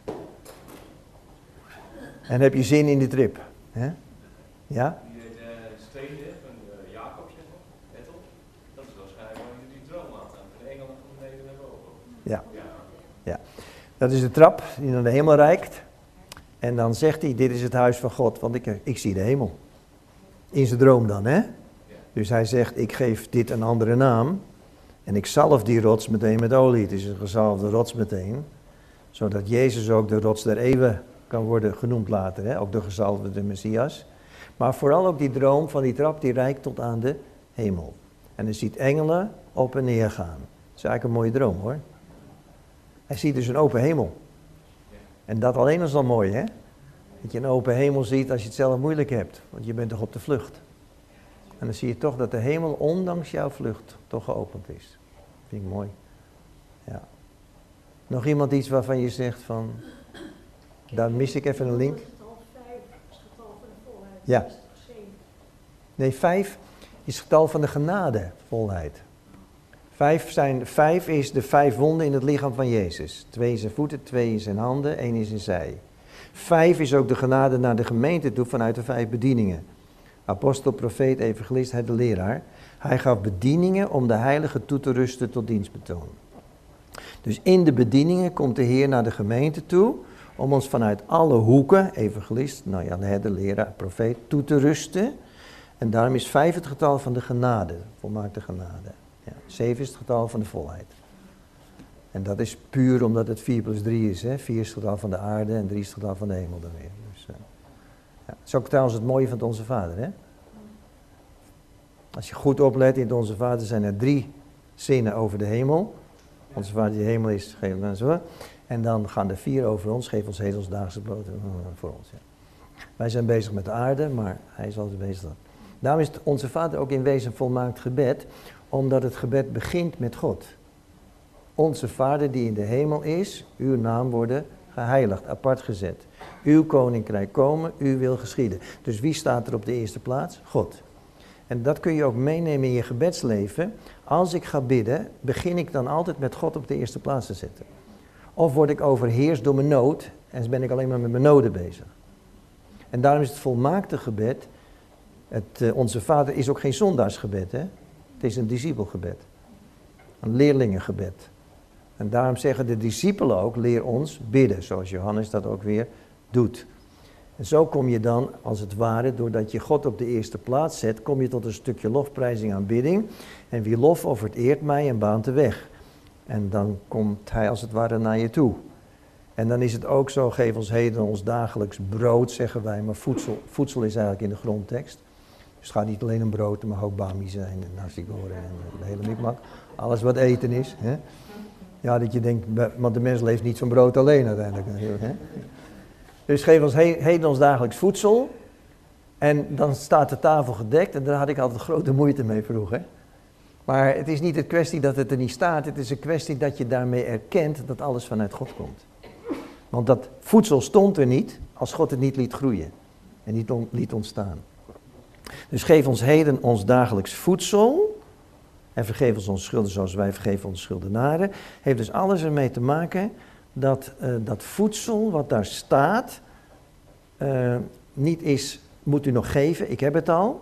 En heb je zin in de trip? Hè? Ja? Die steden van Jacob, Bethel, dat is waarschijnlijk waar je die droom had. Van Engeland van beneden naar boven. Ja. Ja. Dat is de trap die naar de hemel reikt. En dan zegt hij, dit is het huis van God, want ik zie de hemel. In zijn droom dan, hè? Ja. Dus hij zegt, ik geef dit een andere naam. En ik zalf die rots meteen met olie. Het is een gezalfde rots meteen. Zodat Jezus ook de rots der eeuwen kan worden genoemd later. Hè? Ook de gezalfde Messias. Maar vooral ook die droom van die trap, die reikt tot aan de hemel. En hij ziet engelen op en neer gaan. Dat is eigenlijk een mooie droom, hoor. Hij ziet dus een open hemel. En dat alleen is al mooi, hè? Dat je een open hemel ziet als je het zelf moeilijk hebt. Want je bent toch op de vlucht. En dan zie je toch dat de hemel, ondanks jouw vlucht, toch geopend is. Vind ik mooi. Ja. Nog iemand iets waarvan je zegt van... Daar mis ik even een link. Ja. Nee, 5 is het getal van de genade, volheid. 5 is de 5 wonden in het lichaam van Jezus. 2 in zijn voeten, 2 in zijn handen, 1 in zijn zij. 5 is ook de genade naar de gemeente toe vanuit de 5 bedieningen. Apostel, profeet, evangelist, hij de leraar. Hij gaf bedieningen om de heilige toe te rusten tot dienstbetoon. Dus in de bedieningen komt de Heer naar de gemeente toe... om ons vanuit alle hoeken, evangelist, nou ja, de herder, leraar, profeet, toe te rusten. En daarom is 5 het getal van de genade, volmaakte genade. Ja, 7 is het getal van de volheid. En dat is puur omdat het 4 + 3 is. Hè? 4 is het getal van de aarde en 3 is het getal van de hemel dan weer. Dus, ja. Dat is ook trouwens het mooie van het Onze Vader. Hè? Als je goed oplet, in het Onze Vader zijn er 3 zinnen over de hemel. Onze Vader die de hemel is, geef ons hoor. En dan gaan er 4 over ons, geef ons heden ons dagelijks brood voor ons. Ja. Wij zijn bezig met de aarde, maar hij is altijd bezig. Daarom is Onze Vader ook in wezen volmaakt gebed, omdat het gebed begint met God. Onze Vader die in de hemel is, uw naam worden geheiligd, apart gezet. Uw koninkrijk komen, uw wil geschieden. Dus wie staat er op de eerste plaats? God. En dat kun je ook meenemen in je gebedsleven. Als ik ga bidden, begin ik dan altijd met God op de eerste plaats te zetten. Of word ik overheerst door mijn nood en ben ik alleen maar met mijn noden bezig. En daarom is het volmaakte gebed, Onze Vader is ook geen zondaarsgebed. Hè? Het is een discipelgebed. Een leerlingengebed. En daarom zeggen de discipelen ook, leer ons bidden, zoals Johannes dat ook weer doet. En zo kom je dan, als het ware, doordat je God op de eerste plaats zet, kom je tot een stukje lofprijzing aanbidding. En wie lof offert, eert mij en baant de weg. En dan komt hij als het ware naar je toe. En dan is het ook zo, geef ons heden ons dagelijks brood, zeggen wij. Maar voedsel is eigenlijk in de grondtekst. Dus het gaat niet alleen om brood, maar ook bami zijn en nasi-goreng en de hele mikmak. Alles wat eten is. Hè? Ja, dat je denkt, want de mens leeft niet van brood alleen uiteindelijk. Hè? Dus geef ons heden ons dagelijks voedsel. En dan staat de tafel gedekt. En daar had ik altijd grote moeite mee vroeger. Maar het is niet een kwestie dat het er niet staat. Het is een kwestie dat je daarmee erkent dat alles vanuit God komt. Want dat voedsel stond er niet als God het niet liet groeien. En niet liet ontstaan. Dus geef ons heden ons dagelijks voedsel. En vergeef ons onze schulden zoals wij vergeven onze schuldenaren. Heeft dus alles ermee te maken dat dat voedsel wat daar staat niet is... Moet u nog geven, ik heb het al,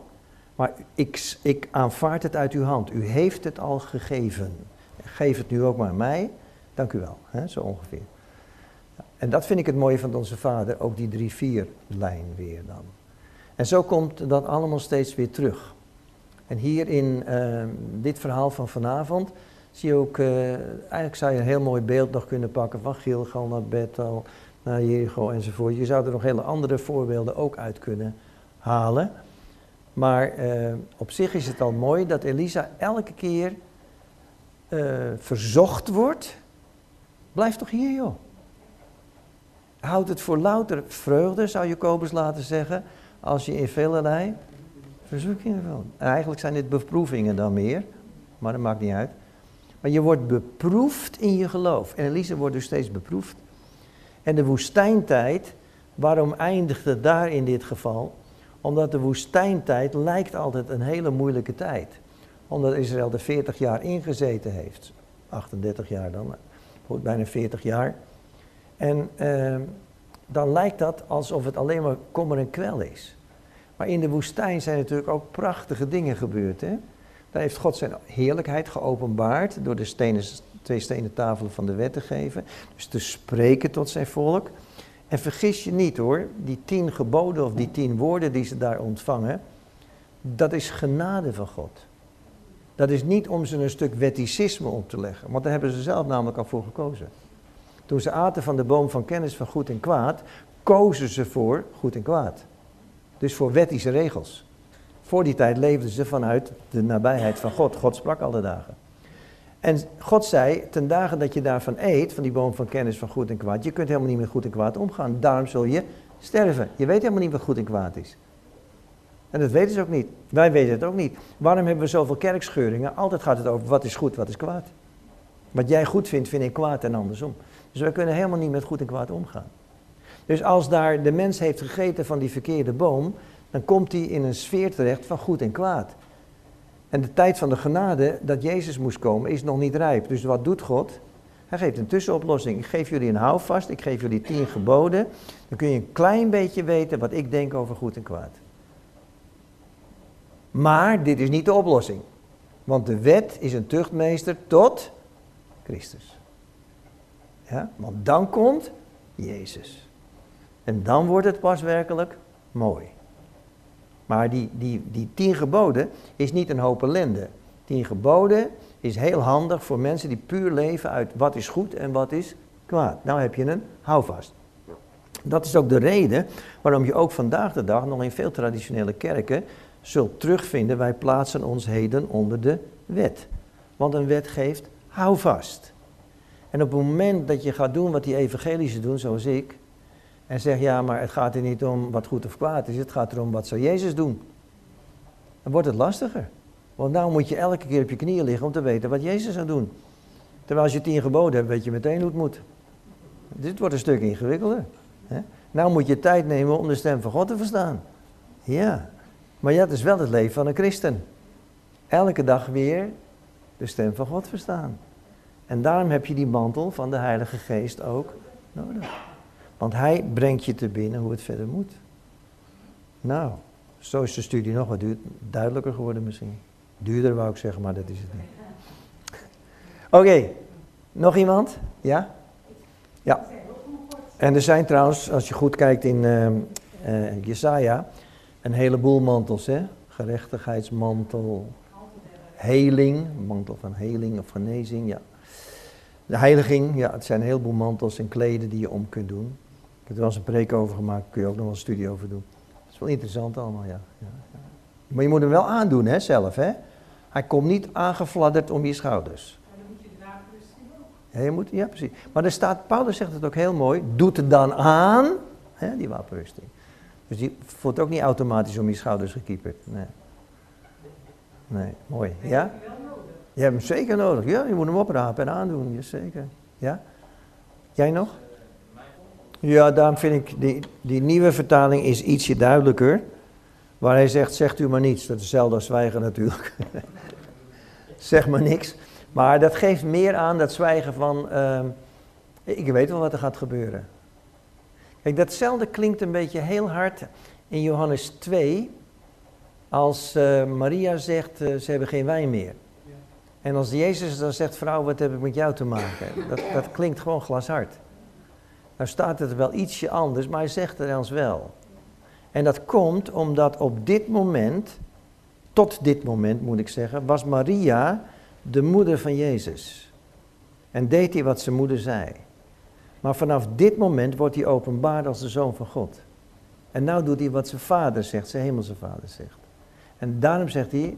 maar ik aanvaard het uit uw hand. U heeft het al gegeven. Geef het nu ook maar aan mij, dank u wel, hè? Zo ongeveer. En dat vind ik het mooie van onze Vader, ook die 3-4-lijn weer dan. En zo komt dat allemaal steeds weer terug. En hier in dit verhaal van vanavond zie je ook, eigenlijk zou je een heel mooi beeld nog kunnen pakken van Gilgal naar Bethel, naar Jericho enzovoort. Je zou er nog hele andere voorbeelden ook uit kunnen halen. Maar op zich is het al mooi dat Elisa elke keer verzocht wordt. Blijf toch hier, joh. Houd het voor louter vreugde, zou Jacobus laten zeggen, als je in velerlei verzoekingen valt. En eigenlijk zijn dit beproevingen dan meer, maar dat maakt niet uit. Maar je wordt beproefd in je geloof. En Elisa wordt dus steeds beproefd. En de woestijntijd, waarom eindigt het daar in dit geval? Omdat de woestijntijd lijkt altijd een hele moeilijke tijd. Omdat Israël er 40 jaar ingezeten heeft. 38 jaar dan, bijna 40 jaar. En dan lijkt dat alsof het alleen maar kommer en kwel is. Maar in de woestijn zijn natuurlijk ook prachtige dingen gebeurd. Hè? Daar heeft God zijn heerlijkheid geopenbaard door de stenen... 2 stenen tafelen van de wet te geven. Dus te spreken tot zijn volk. En vergis je niet hoor, die 10 geboden of die 10 woorden die ze daar ontvangen, dat is genade van God. Dat is niet om ze een stuk wetticisme op te leggen, want daar hebben ze zelf namelijk al voor gekozen. Toen ze aten van de boom van kennis van goed en kwaad, kozen ze voor goed en kwaad. Dus voor wettische regels. Voor die tijd leefden ze vanuit de nabijheid van God. God sprak alle dagen. En God zei, ten dagen dat je daarvan eet, van die boom van kennis van goed en kwaad, je kunt helemaal niet met goed en kwaad omgaan. Daarom zul je sterven. Je weet helemaal niet wat goed en kwaad is. En dat weten ze ook niet. Wij weten het ook niet. Waarom hebben we zoveel kerkscheuringen? Altijd gaat het over wat is goed, wat is kwaad. Wat jij goed vindt, vind ik kwaad en andersom. Dus wij kunnen helemaal niet met goed en kwaad omgaan. Dus als daar de mens heeft gegeten van die verkeerde boom, dan komt hij in een sfeer terecht van goed en kwaad. En de tijd van de genade dat Jezus moest komen is nog niet rijp. Dus wat doet God? Hij geeft een tussenoplossing. Ik geef jullie een houvast, ik geef jullie 10 geboden. Dan kun je een klein beetje weten wat ik denk over goed en kwaad. Maar dit is niet de oplossing. Want de wet is een tuchtmeester tot Christus. Ja? Want dan komt Jezus. En dan wordt het pas werkelijk mooi. Maar die 10 geboden is niet een hoop ellende. 10 geboden is heel handig voor mensen die puur leven uit wat is goed en wat is kwaad. Nou heb je een houvast. Dat is ook de reden waarom je ook vandaag de dag nog in veel traditionele kerken zult terugvinden. Wij plaatsen ons heden onder de wet. Want een wet geeft houvast. En op het moment dat je gaat doen wat die evangelische doen, zoals ik... En zeg, ja, maar het gaat er niet om wat goed of kwaad is. Het gaat erom, wat zou Jezus doen? Dan wordt het lastiger. Want nou moet je elke keer op je knieën liggen om te weten wat Jezus zou doen. Terwijl als je 10 geboden hebt, weet je meteen hoe het moet. Dit wordt een stuk ingewikkelder. Hè? Nou moet je tijd nemen om de stem van God te verstaan. Ja, maar dat is wel het leven van een christen. Elke dag weer de stem van God verstaan. En daarom heb je die mantel van de Heilige Geest ook nodig. Want hij brengt je te binnen hoe het verder moet. Nou, zo is de studie nog wat duidelijker geworden misschien. Duurder wou ik zeggen, maar dat is het niet. Oké, nog iemand? Ja? Ja. En er zijn trouwens, als je goed kijkt in Jesaja, een heleboel mantels, hè? Gerechtigheidsmantel, heling, mantel van heling of genezing, ja. De heiliging, ja, het zijn een heleboel mantels en kleden die je om kunt doen. Ik heb er wel eens een preek over gemaakt, kun je ook nog wel een studie over doen. Dat is wel interessant allemaal, ja. Maar je moet hem wel aandoen, hè, zelf, hè. Hij komt niet aangefladderd om je schouders. Maar dan moet je de wapen dus zien ook. Ja, precies. Maar er staat, Paulus zegt het ook heel mooi, doet het dan aan, hè, die wapenrusting. Dus die wordt ook niet automatisch om je schouders gekieperd. Nee, mooi. Ja? Je hebt hem zeker nodig. Ja, je moet hem oprapen en aandoen, jazeker. Ja? Jij nog? Ja, daarom vind ik, die nieuwe vertaling is ietsje duidelijker. Waar hij zegt, zegt u maar niets. Dat is hetzelfde als zwijgen natuurlijk. Zeg maar niks. Maar dat geeft meer aan, dat zwijgen van, ik weet wel wat er gaat gebeuren. Kijk, datzelfde klinkt een beetje heel hard in Johannes 2. Als Maria zegt, ze hebben geen wijn meer. En als Jezus dan zegt, vrouw, wat heb ik met jou te maken? Dat klinkt gewoon glashard. Nou staat het wel ietsje anders, maar hij zegt het ons wel. En dat komt omdat op dit moment, tot dit moment moet ik zeggen, was Maria de moeder van Jezus. En deed hij wat zijn moeder zei. Maar vanaf dit moment wordt hij openbaar als de Zoon van God. En nou doet hij wat zijn vader zegt, zijn hemelse vader zegt. En daarom zegt hij,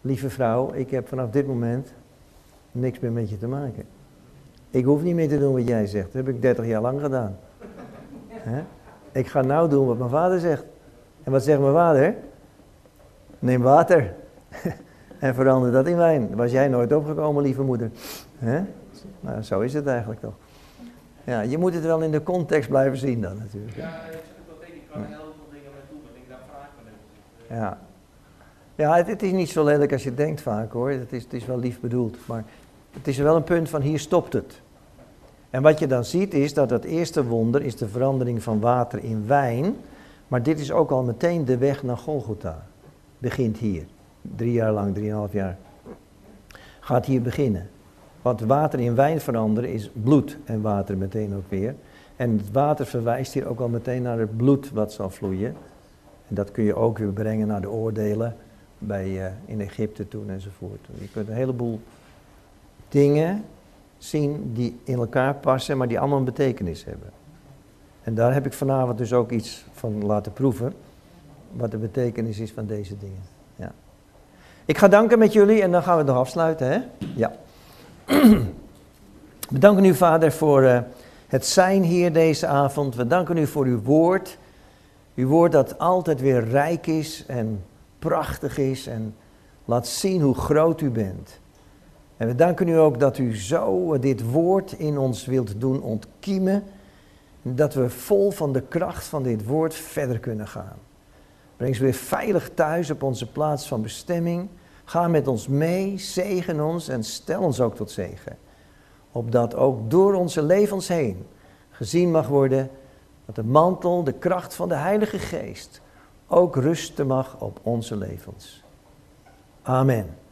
lieve vrouw, ik heb vanaf dit moment niks meer met je te maken. Ik hoef niet meer te doen wat jij zegt. Dat heb ik 30 jaar lang gedaan. He? Ik ga nou doen wat mijn vader zegt. En wat zegt mijn vader? Neem water. En verander dat in wijn. Was jij nooit opgekomen, lieve moeder. He? Nou, zo is het eigenlijk toch. Ja, je moet het wel in de context blijven zien dan natuurlijk. He? Ja, ik kan er heel veel dingen mee doen, maar ik daar vraag me naar. Ja. Ja, het is niet zo lelijk als je denkt vaak hoor. Het is wel lief bedoeld. Maar het is wel een punt van hier stopt het. En wat je dan ziet is dat het eerste wonder is de verandering van water in wijn. Maar dit is ook al meteen de weg naar Golgotha. Begint hier. 3 jaar lang, 3,5 jaar. Gaat hier beginnen. Want water in wijn veranderen is bloed en water meteen ook weer. En het water verwijst hier ook al meteen naar het bloed wat zal vloeien. En dat kun je ook weer brengen naar de oordelen. In Egypte toen enzovoort. Je kunt een heleboel dingen zien die in elkaar passen, maar die allemaal een betekenis hebben. En daar heb ik vanavond dus ook iets van laten proeven, wat de betekenis is van deze dingen. Ja. Ik ga danken met jullie en dan gaan we het nog afsluiten. Hè? Ja. We danken u, Vader, voor het zijn hier deze avond. We danken u voor uw woord. Uw woord dat altijd weer rijk is en prachtig is en laat zien hoe groot u bent. En we danken u ook dat u zo dit woord in ons wilt doen ontkiemen. Dat we vol van de kracht van dit woord verder kunnen gaan. Breng ons weer veilig thuis op onze plaats van bestemming. Ga met ons mee, zegen ons en stel ons ook tot zegen. Opdat ook door onze levens heen gezien mag worden dat de mantel, de kracht van de Heilige Geest ook rusten mag op onze levens. Amen.